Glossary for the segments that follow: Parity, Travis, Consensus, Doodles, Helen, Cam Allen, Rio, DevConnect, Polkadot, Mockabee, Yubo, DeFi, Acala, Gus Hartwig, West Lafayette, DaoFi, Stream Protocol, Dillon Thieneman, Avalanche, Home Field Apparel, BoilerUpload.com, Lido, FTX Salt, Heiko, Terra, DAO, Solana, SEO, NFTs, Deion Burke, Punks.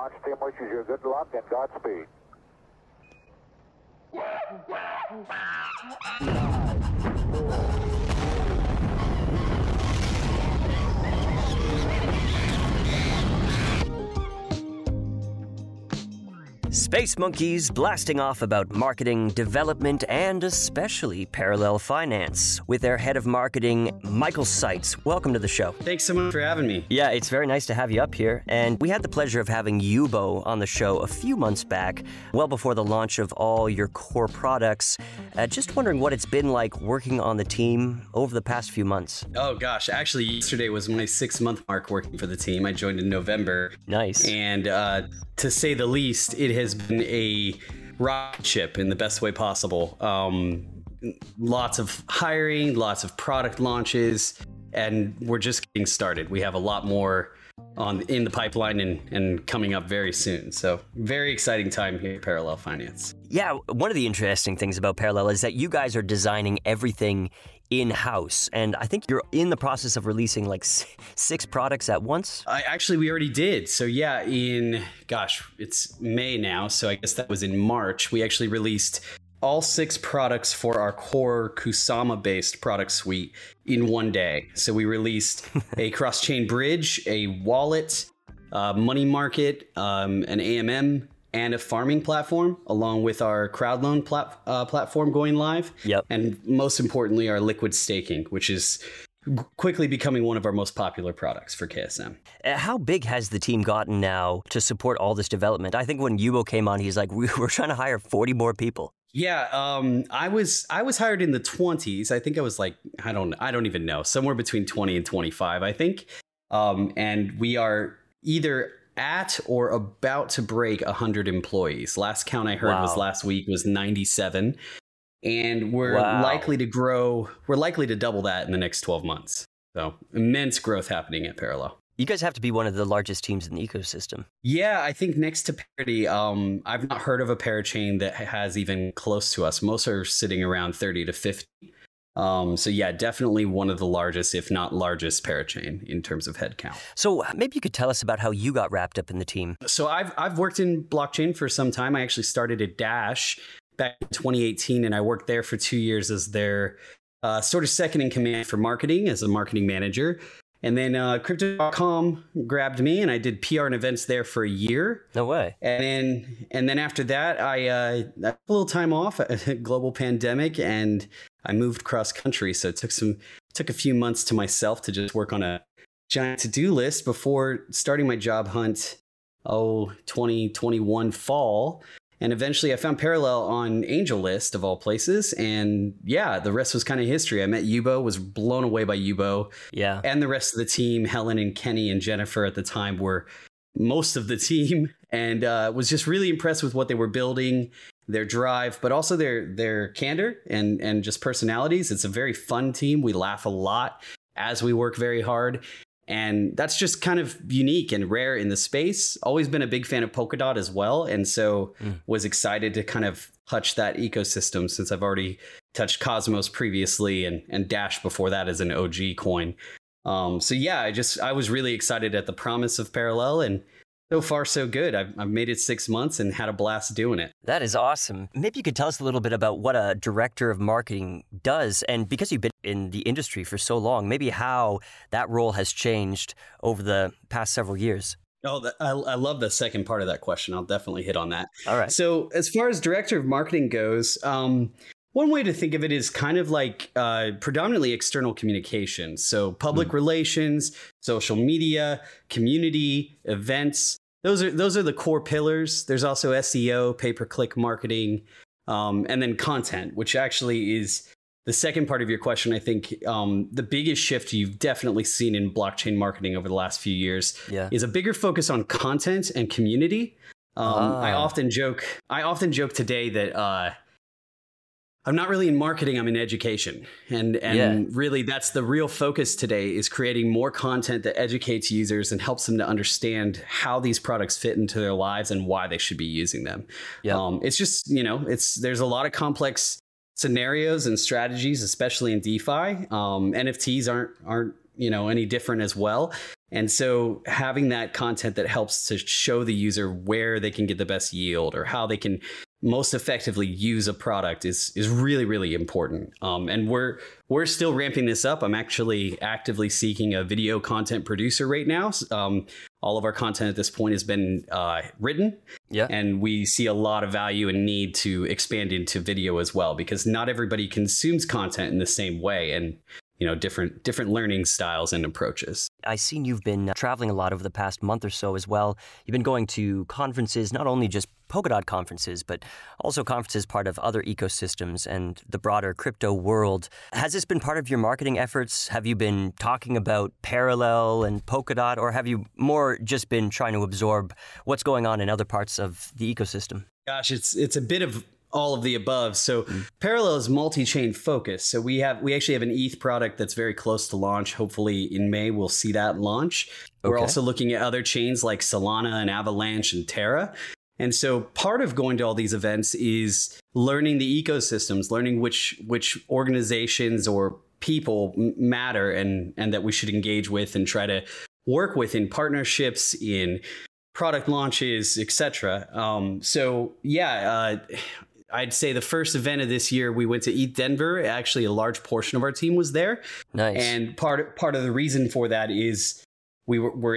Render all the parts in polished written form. launch team wishes you good luck and Godspeed. Space monkeys blasting off about marketing, development, and especially parallel finance with their head of marketing, Michael Seitz. Welcome to the show. Thanks so much for having me. Yeah, it's very nice to have you up here. And we had the pleasure of having Yubo on the show a few months back, well before the launch of all your core products. Just wondering what it's been like working on the team over the past few months. Oh, gosh. Actually, yesterday was my 6-month mark working for the team. I joined in November. Nice. And to say the least, it has been a rocket ship in the best way possible. Lots of hiring, lots of product launches, and we're just getting started. We have a lot more in the pipeline and coming up very soon. So very exciting time here at Parallel Finance. Yeah, one of the interesting things about Parallel is that you guys are designing everything in-house, and I think you're in the process of releasing like 6 products at once. We already did. So yeah, it's May now, so I guess that was in March. We actually released all 6 products for our core Kusama-based product suite in one day. So we released a cross-chain bridge, a wallet, money market, an AMM, and a farming platform, along with our crowd loan platform going live. Yep. And most importantly, our liquid staking, which is quickly becoming one of our most popular products for KSM. How big has the team gotten now to support all this development? I think when Yubo came on, he's like, we're trying to hire 40 more people. Yeah, I was hired in the 20s. I think I was like, I don't even know, somewhere between 20 and 25, I think. And we are either at or about to break 100 employees. Last count I heard was last week was 97, and we're likely to grow. We're likely to double that in the next 12 months. So immense growth happening at Parallel. You guys have to be one of the largest teams in the ecosystem. Yeah, I think next to Parity, I've not heard of a parachain that has even close to us. Most are sitting around 30 to 50. So yeah, definitely one of the largest, if not largest, parachain in terms of headcount. So maybe you could tell us about how you got wrapped up in the team. So I've worked in blockchain for some time. I actually started at Dash back in 2018, and I worked there for 2 years as their sort of second in command for marketing, as a marketing manager. And then Crypto.com grabbed me, and I did PR and events there for a year. No way. And then after that, I had a little time off, a global pandemic, and I moved cross country. So it took a few months to myself to just work on a giant to-do list before starting my job hunt, 2021 fall. And eventually I found Parallel on AngelList of all places. And yeah, the rest was kind of history. I met Yubo, was blown away by Yubo. Yeah. And the rest of the team, Helen and Kenny and Jennifer at the time were most of the team, and was just really impressed with what they were building, their drive, but also their candor and just personalities. It's a very fun team. We laugh a lot as we work very hard. And that's just kind of unique and rare in the space. Always been a big fan of Polkadot as well. And so was excited to kind of touch that ecosystem, since I've already touched Cosmos previously and Dash before that as an OG coin. So yeah, I was really excited at the promise of Parallel, and so far, so good. I've made it 6 months and had a blast doing it. That is awesome. Maybe you could tell us a little bit about what a director of marketing does. And because you've been in the industry for so long, maybe how that role has changed over the past several years. Oh, I love the second part of that question. I'll definitely hit on that. All right. So as far as director of marketing goes, one way to think of it is kind of like predominantly external communication. So public relations, social media, community, events. Those are the core pillars. There's also SEO, pay-per-click marketing, and then content, which actually is the second part of your question. I think the biggest shift you've definitely seen in blockchain marketing over the last few years is a bigger focus on content and community. I often joke today that I'm not really in marketing, I'm in education. And really, that's the real focus today, is creating more content that educates users and helps them to understand how these products fit into their lives and why they should be using them. Yep. It's just, there's a lot of complex scenarios and strategies, especially in DeFi. NFTs aren't any different as well. And so having that content that helps to show the user where they can get the best yield or how they can most effectively use a product is really, really important. And we're still ramping this up. I'm actually actively seeking a video content producer right now. All of our content at this point has been written. Yeah. And we see a lot of value and need to expand into video as well, because not everybody consumes content in the same way. And you know, different learning styles and approaches. I've seen you've been traveling a lot over the past month or so as well. You've been going to conferences, not only just Polkadot conferences, but also conferences part of other ecosystems and the broader crypto world. Has this been part of your marketing efforts? Have you been talking about Parallel and Polkadot, or have you more just been trying to absorb what's going on in other parts of the ecosystem? Gosh, it's a bit of all of the above. So Parallel is multi-chain focused. So we actually have an ETH product that's very close to launch. Hopefully in May, we'll see that launch. Okay. We're also looking at other chains like Solana and Avalanche and Terra. And so part of going to all these events is learning the ecosystems, learning which organizations or people matter and that we should engage with and try to work with in partnerships, in product launches, etc. I'd say the first event of this year, we went to ETH Denver. Actually, a large portion of our team was there. Nice. And part of the reason for that is we were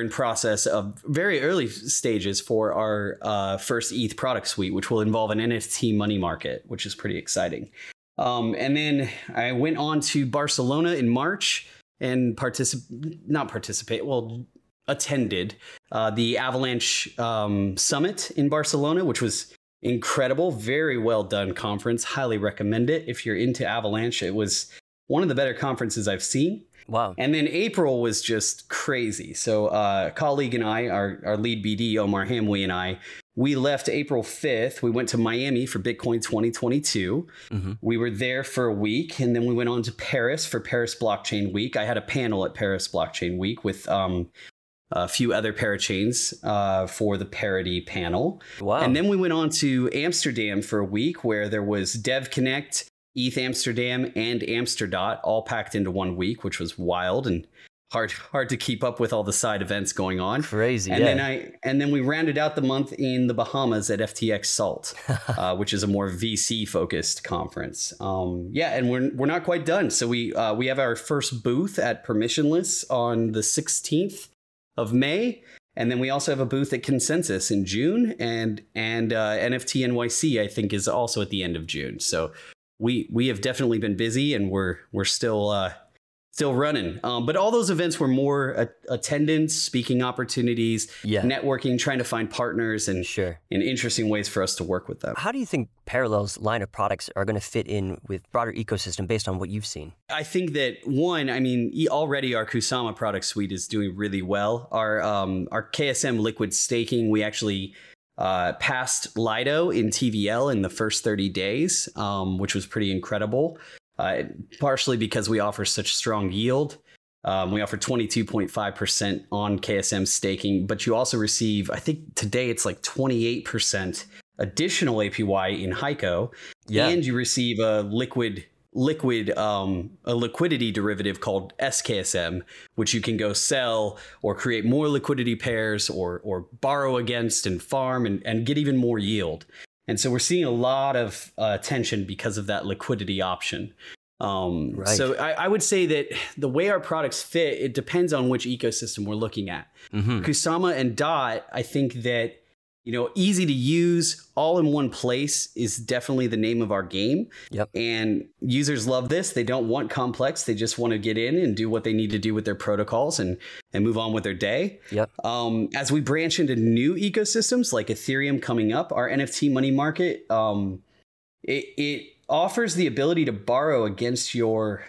in process of very early stages for our first ETH product suite, which will involve an NFT money market, which is pretty exciting. And then I went on to Barcelona in March and attended the Avalanche Summit in Barcelona, which was incredible, very well done conference. Highly recommend it. If you're into Avalanche, it was one of the better conferences I've seen. Wow. And then April was just crazy. So a colleague and I, our lead BD, Omar Hamwi, and I, we left April 5th. We went to Miami for Bitcoin 2022. Mm-hmm. We were there for a week, and then we went on to Paris for Paris Blockchain Week. I had a panel at Paris Blockchain Week with a few other parachains for the Parity panel. Wow. And then we went on to Amsterdam for a week where there was DevConnect, ETH Amsterdam, and Amsterdot all packed into one week, which was wild and hard to keep up with all the side events going on. Crazy. And then we rounded out the month in the Bahamas at FTX Salt, which is a more VC focused conference. And we're not quite done. So we have our first booth at Permissionless on the 16th. Of May, and then we also have a booth at Consensus in June, and NFT NYC I think is also at the end of June. So we have definitely been busy, and we're still running. But all those events were more attendance, speaking opportunities, networking, trying to find partners, and and interesting ways for us to work with them. How do you think Parallel's line of products are going to fit in with broader ecosystem based on what you've seen? I think that already our Kusama product suite is doing really well. Our KSM liquid staking, we actually passed Lido in TVL in the first 30 days, which was pretty incredible. Partially because we offer such strong yield. We offer 22.5% on KSM staking, but you also receive, I think today it's like 28% additional APY in Heiko, and you receive a liquidity derivative called SKSM, which you can go sell or create more liquidity pairs or borrow against and farm and get even more yield. And so we're seeing a lot of attention because of that liquidity option. So I would say that the way our products fit, it depends on which ecosystem we're looking at. Mm-hmm. Kusama and Dot, I think that, easy to use, all in one place is definitely the name of our game. Yep. And users love this. They don't want complex. They just want to get in and do what they need to do with their protocols and move on with their day. Yep. As we branch into new ecosystems like Ethereum coming up, our NFT money market, it offers the ability to borrow against your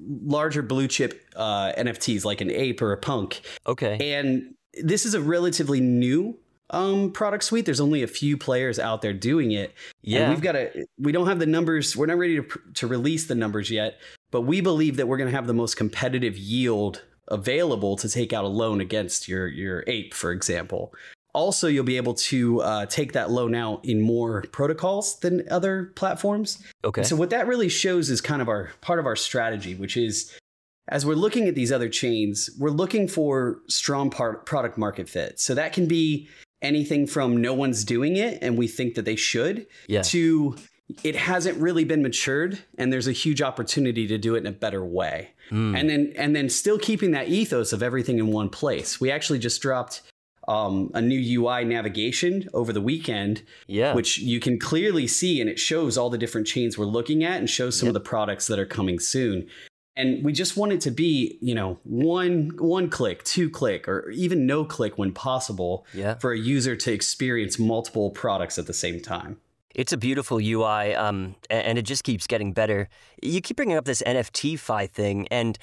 larger blue chip NFTs like an ape or a punk. Okay. And this is a relatively new product suite. There's only a few players out there doing it. And we don't have the numbers. We're not ready to release the numbers yet, but we believe that we're going to have the most competitive yield available to take out a loan against your ape, for example. Also, you'll be able to take that loan out in more protocols than other platforms. Okay. And so what that really shows is kind of part of our strategy, which is as we're looking at these other chains, we're looking for strong product market fit. So that can be anything from no one's doing it and we think that they should, to it hasn't really been matured and there's a huge opportunity to do it in a better way. And then still keeping that ethos of everything in one place. We actually just dropped a new UI navigation over the weekend, which you can clearly see, and it shows all the different chains we're looking at and shows some of the products that are coming soon. And we just want it to be, you know, one click, two click, or even no click when possible for a user to experience multiple products at the same time. It's a beautiful UI, and it just keeps getting better. You keep bringing up this NFT-fi thing, and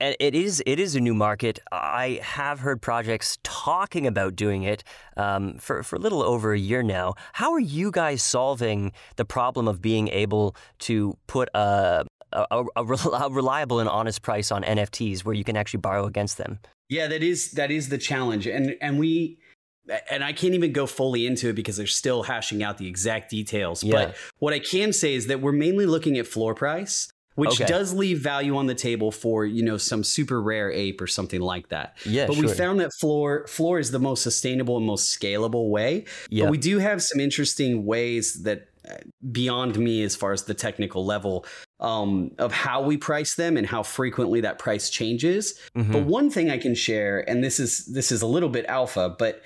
it is a new market. I have heard projects talking about doing it for a little over a year now. How are you guys solving the problem of being able to put a reliable and honest price on NFTs where you can actually borrow against them? Yeah, that is the challenge, and I can't even go fully into it because they're still hashing out the exact details. Yeah. But what I can say is that we're mainly looking at floor price, which does leave value on the table for, you know, some super rare ape or something like that. Yeah, but we found that floor is the most sustainable and most scalable way. Yeah. But we do have some interesting ways that beyond me as far as the technical level of how we price them and how frequently that price changes. Mm-hmm. But one thing I can share, and this is a little bit alpha, but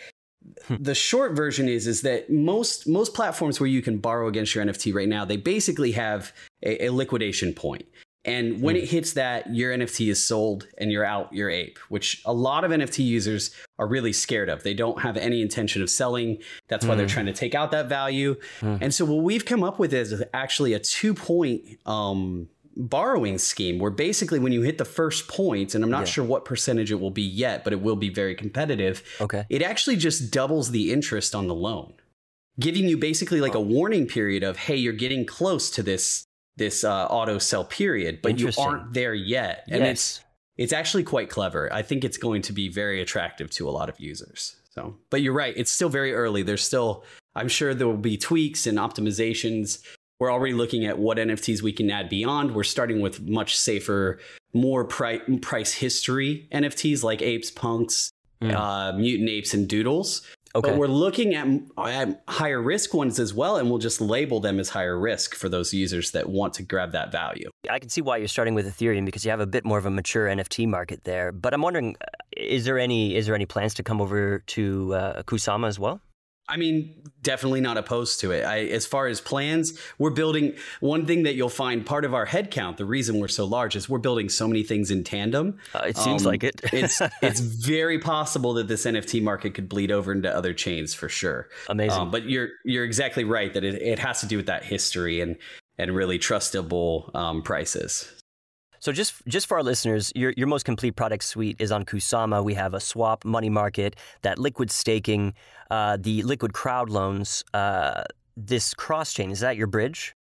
the short version is that most platforms where you can borrow against your NFT right now, they basically have a liquidation point. And when it hits that, your NFT is sold and you're out your ape, which a lot of NFT users are really scared of. They don't have any intention of selling. That's why they're trying to take out that value. And so what we've come up with is actually a 2-point borrowing scheme where basically when you hit the first point, and I'm not sure what percentage it will be yet, but it will be very competitive. Okay. It actually just doubles the interest on the loan, giving you basically like a warning period of, hey, you're getting close to this auto sell period, but you aren't there yet. And it's actually quite clever. I think it's going to be very attractive to a lot of users. So, but you're right. It's still very early. There's still, I'm sure there will be tweaks and optimizations. We're already looking at what NFTs we can add beyond. We're starting with much safer, more price history NFTs like apes, punks, mutant apes, and doodles. Okay. But we're looking at higher risk ones as well, and we'll just label them as higher risk for those users that want to grab that value. I can see why you're starting with Ethereum because you have a bit more of a mature NFT market there. But I'm wondering, is there any plans to come over to Kusama as well? I mean, definitely not opposed to it. As far as plans, we're building one thing that you'll find part of our headcount. The reason we're so large is we're building so many things in tandem. It seems like it. It's very possible that this NFT market could bleed over into other chains for sure. Amazing. But you're exactly right that it has to do with that history and really trustable prices. So just for our listeners, your most complete product suite is on Kusama. We have a swap, money market, that liquid staking, the liquid crowd loans, this cross-chain. Is that your bridge?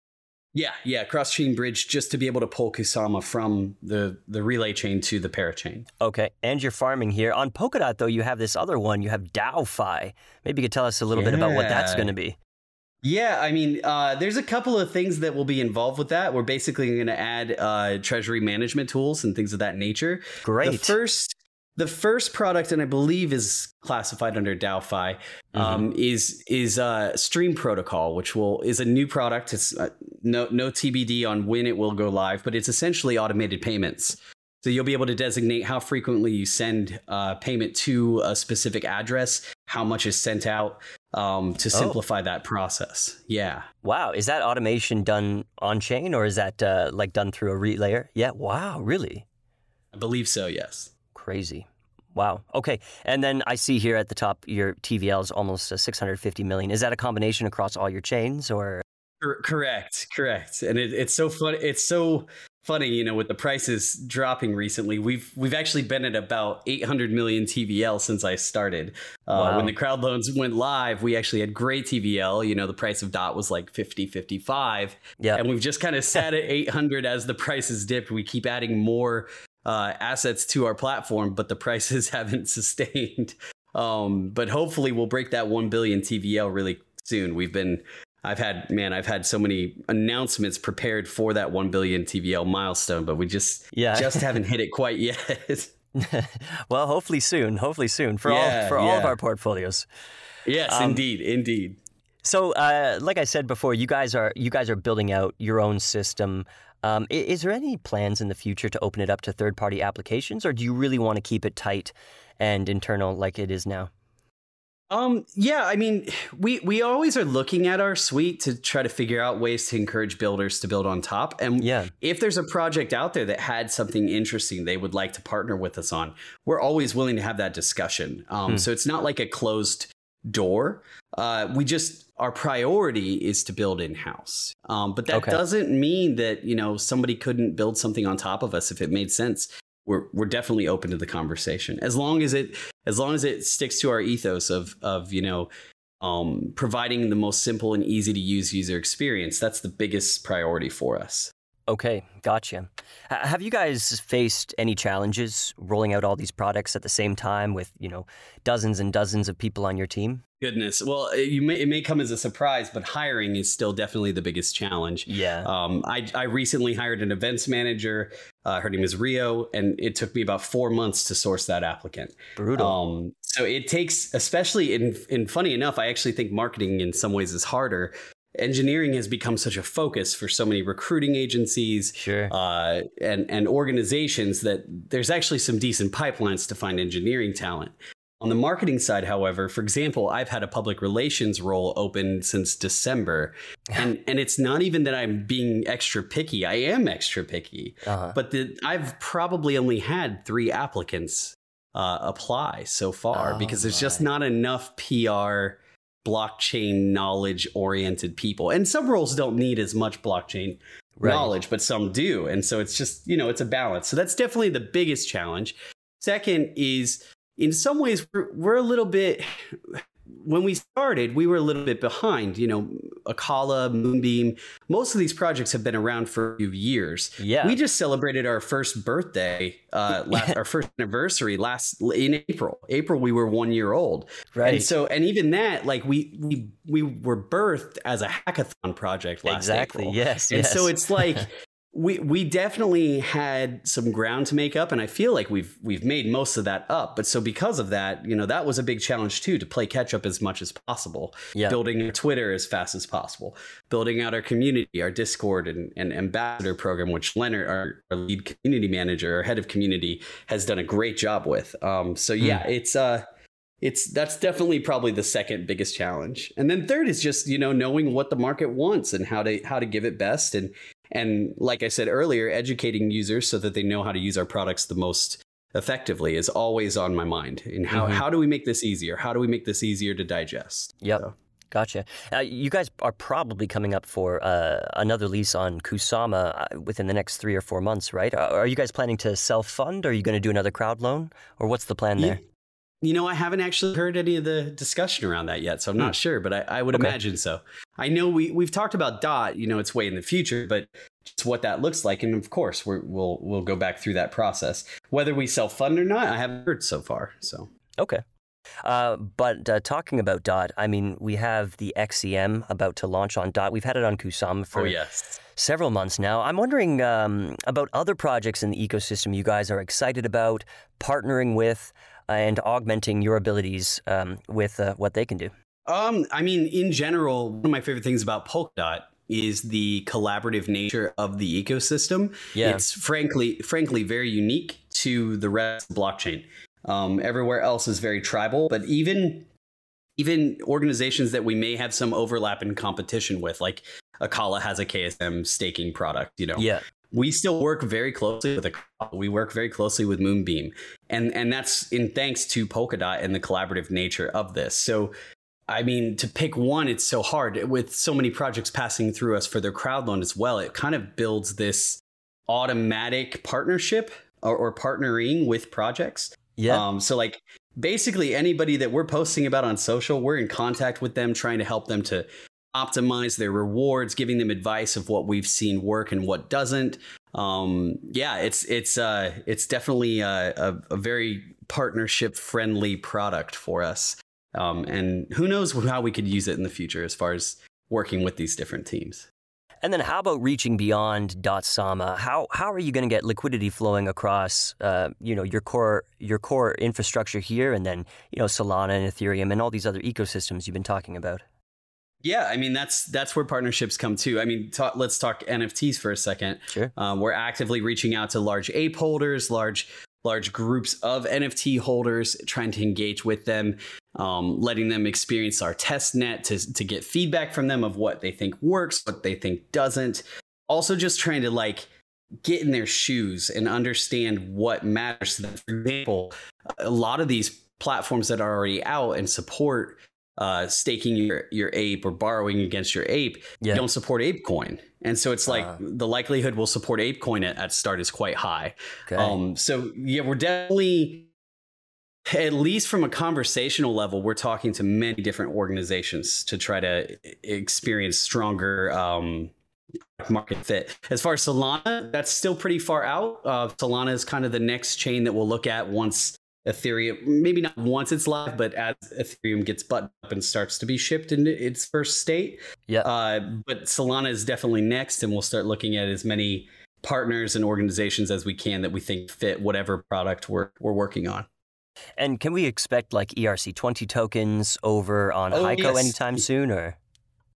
Yeah, cross-chain bridge just to be able to pull Kusama from the relay chain to the parachain. Okay, and you're farming here. On Polkadot, though, you have this other one. You have DaoFi. Maybe you could tell us a little bit about what that's going to be. Yeah, I mean, there's a couple of things that will be involved with that. We're basically going to add treasury management tools and things of that nature. Great. The first product, and I believe is classified under DaoFi, is Stream Protocol, which is a new product. It's no TBD on when it will go live, but it's essentially automated payments. So you'll be able to designate how frequently you send payment to a specific address, how much is sent out, to simplify that process. Yeah. Wow. Is that automation done on chain or is that like done through a relayer? Yeah. Wow. Really? I believe so. Yes. Crazy. Wow. Okay. And then I see here at the top, your TVL is almost $650 million. Is that a combination across all your chains or? Correct. And it's so funny. It's so funny, you know, with the prices dropping recently, we've actually been at about 800 million TVL since I started. Wow. When the crowd loans went live, we actually had great TVL. You know, the price of DOT was like 50, 55. Yeah. And we've just kind of sat at 800 as the prices dipped. We keep adding more assets to our platform, but the prices haven't sustained. But hopefully we'll break that 1 billion TVL really soon. We've been I've had so many announcements prepared for that 1 billion TVL milestone, but we just haven't hit it quite yet. Well, hopefully soon for all of our portfolios. Yes, indeed. So, like I said before, you guys are building out your own system. Is there any plans in the future to open it up to third-party applications, or do you really want to keep it tight and internal like it is now? Yeah, I mean, we always are looking at our suite to try to figure out ways to encourage builders to build on top. And if there's a project out there that had something interesting they would like to partner with us on, we're always willing to have that discussion. So it's not like a closed door. Our priority is to build in-house. But that doesn't mean that, somebody couldn't build something on top of us if it made sense. We're definitely open to the conversation as long as it sticks to our ethos of providing the most simple and easy to use user experience. That's the biggest priority for us. Okay, gotcha. Have you guys faced any challenges rolling out all these products at the same time with, dozens and dozens of people on your team? Goodness. Well, it may come as a surprise, but hiring is still definitely the biggest challenge. Yeah. I recently hired an events manager. Her name is Rio, and it took me about 4 months to source that applicant. Brutal. So it takes, especially in funny enough, I actually think marketing in some ways is harder. Engineering has become such a focus for so many recruiting agencies and organizations that there's actually some decent pipelines to find engineering talent. On the marketing side, however, for example, I've had a public relations role open since December. And it's not even that I'm being extra picky. I am extra picky. Uh-huh. But I've probably only had 3 applicants apply so far because there's just not enough PR blockchain knowledge oriented people, and some roles don't need as much blockchain knowledge, but some do. And so it's just, it's a balance. So that's definitely the biggest challenge. Second is, in some ways, we're a little bit, when we started, we were a little bit behind, Acala, Moonbeam. Most of these projects have been around for a few years. Yeah. We just celebrated our first birthday, our first anniversary in April. April, we were 1 year old. Right. And so, and even that, like we were birthed as a hackathon project last April. Yes. And so it's like, We definitely had some ground to make up, and I feel like we've made most of that up. But so because of that, that was a big challenge too, to play catch up as much as possible, building our Twitter as fast as possible, building out our community, our Discord and ambassador program, which Leonard, our lead community manager, our head of community, has done a great job with. That's definitely probably the second biggest challenge. And then third is just, knowing what the market wants and how to give it best. And like I said earlier, educating users so that they know how to use our products the most effectively is always on my mind. And how do we make this easier? How do we make this easier to digest? Yep. So. Gotcha. You guys are probably coming up for another lease on Kusama within the next 3 or 4 months, right? Are you guys planning to self-fund? Are you going to do another crowd loan? Or what's the plan there? I haven't actually heard any of the discussion around that yet, so I'm not sure, but I would imagine so. I know we've talked about DOT, it's way in the future, but just what that looks like. And of course, we'll go back through that process. Whether we self-fund or not, I haven't heard so far. So okay. But talking about DOT, we have the XEM about to launch on DOT. We've had it on Kusama for several months now. I'm wondering about other projects in the ecosystem you guys are excited about partnering with and augmenting your abilities with what they can do? In general, one of my favorite things about Polkadot is the collaborative nature of the ecosystem. Yeah. It's frankly very unique to the rest of the blockchain. Everywhere else is very tribal, but even organizations that we may have some overlap and competition with, like Acala has a KSM staking product, We still work very closely with we work very closely with Moonbeam, and that's in thanks to Polkadot and the collaborative nature of this. So, to pick one, it's so hard with so many projects passing through us for their crowd loan as well. It kind of builds this automatic partnership or partnering with projects. Yeah. So like basically anybody that we're posting about on social, we're in contact with them, trying to help them to optimize their rewards, giving them advice of what we've seen work and what doesn't. It's definitely a very partnership friendly product for us. And who knows how we could use it in the future as far as working with these different teams. And then how about reaching beyond .sama? How are you going to get liquidity flowing across your core infrastructure here, and then Solana and Ethereum and all these other ecosystems you've been talking about? Yeah, I mean, that's where partnerships come too. I mean, let's talk NFTs for a second. Sure. We're actively reaching out to large ape holders, large groups of NFT holders, trying to engage with them, letting them experience our test net to get feedback from them of what they think works, what they think doesn't. Also just trying to like get in their shoes and understand what matters to them. For example, a lot of these platforms that are already out and support staking your ape or borrowing against your ape, yeah, don't support ApeCoin. And so it's like the likelihood we'll support ApeCoin at start is quite high. Okay. So yeah, we're definitely, at least from a conversational level, we're talking to many different organizations to try to experience stronger market fit. As far as Solana, that's still pretty far out. Solana is kind of the next chain that we'll look at once Ethereum, maybe not once it's live, but as Ethereum gets buttoned up and starts to be shipped into its first state. Yeah. But Solana is definitely next, and we'll start looking at as many partners and organizations as we can that we think fit whatever product we're working on. And can we expect like ERC-20 tokens over on Heiko anytime soon? Or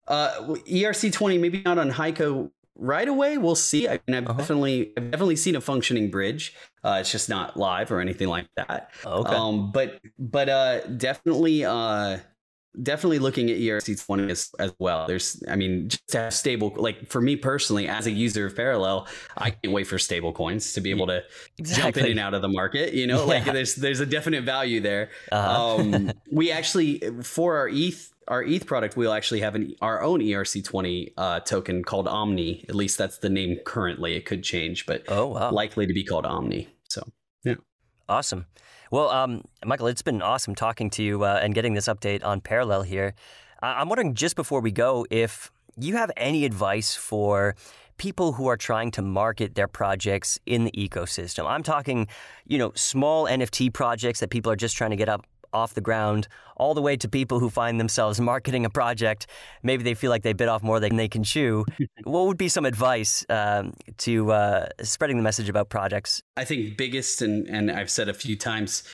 ERC-20, maybe not on Heiko right away, we'll see. I mean, I've definitely seen a functioning bridge. It's just not live or anything like that. Okay. Definitely looking at ERC-20 as well. There's, I mean, just to have stable, like for me personally, as a user of Parallel, I can't wait for stable coins to be able to jump in and out of the market. You know, like there's a definite value there. We actually, for our ETH product, we'll actually have our own ERC-20 token called Omni. At least that's the name currently. It could change, but likely to be called Omni. So, yeah. Awesome. Well, Michael, it's been awesome talking to you and getting this update on Parallel here. I'm wondering, just before we go, if you have any advice for people who are trying to market their projects in the ecosystem. I'm talking, small NFT projects that people are just trying to get up off the ground, all the way to people who find themselves marketing a project. Maybe they feel like they bit off more than they can chew. What would be some advice to spreading the message about projects? I think biggest, and I've said a few times,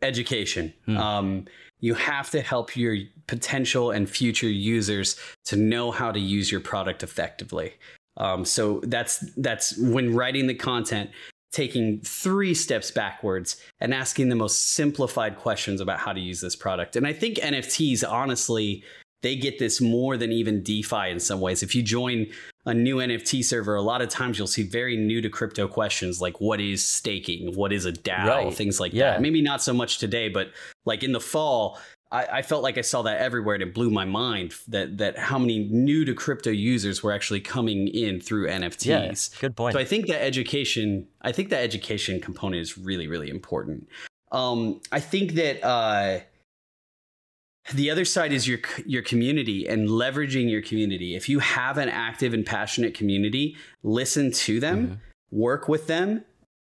education. You have to help your potential and future users to know how to use your product effectively. So that's when writing the content, taking 3 steps backwards and asking the most simplified questions about how to use this product. And I think NFTs, honestly, they get this more than even DeFi in some ways. If you join a new NFT server, a lot of times you'll see very new to crypto questions like, what is staking? What is a DAO? Right. Things like that. Maybe not so much today, but like in the fall, I felt like I saw that everywhere, and it blew my mind that how many new to crypto users were actually coming in through NFTs. Yeah, good point. So I think that education component is really, really important. I think that the other side is your community and leveraging your community. If you have an active and passionate community, listen to them, work with them,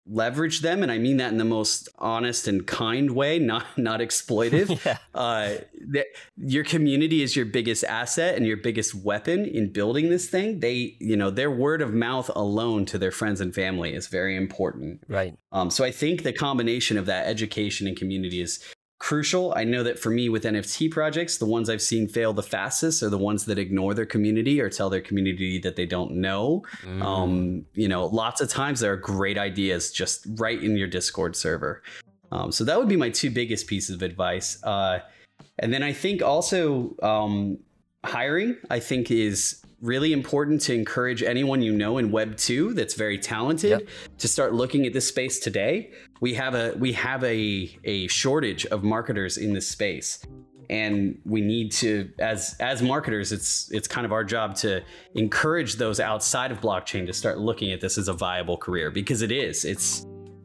leverage them, and I mean that in the most honest and kind way, not exploitive. Your community is your biggest asset and your biggest weapon in building this thing. Their word of mouth alone to their friends and family is very important. Right. So I think the combination of that education and community is crucial. I know that for me with NFT projects, the ones I've seen fail the fastest are the ones that ignore their community or tell their community that they don't know. Lots of times there are great ideas just right in your Discord server. So that would be my 2 biggest pieces of advice. And then I think also hiring, I think, is really important to encourage anyone in Web 2 that's very talented to start looking at this space today. We have a shortage of marketers in this space, and we need to, as marketers, it's kind of our job to encourage those outside of blockchain to start looking at this as a viable career, because it is.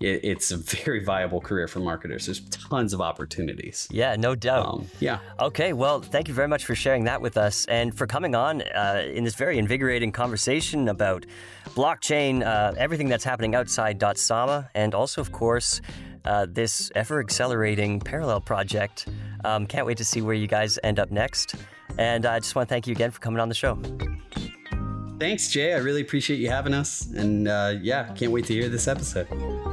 It's a very viable career for marketers. There's tons of opportunities. Yeah, no doubt. Okay, well, thank you very much for sharing that with us and for coming on in this very invigorating conversation about blockchain, everything that's happening outside .sama, and also, of course, this ever-accelerating Parallel project. Can't wait to see where you guys end up next. And I just want to thank you again for coming on the show. Thanks, Jay. I really appreciate you having us. And yeah, can't wait to hear this episode.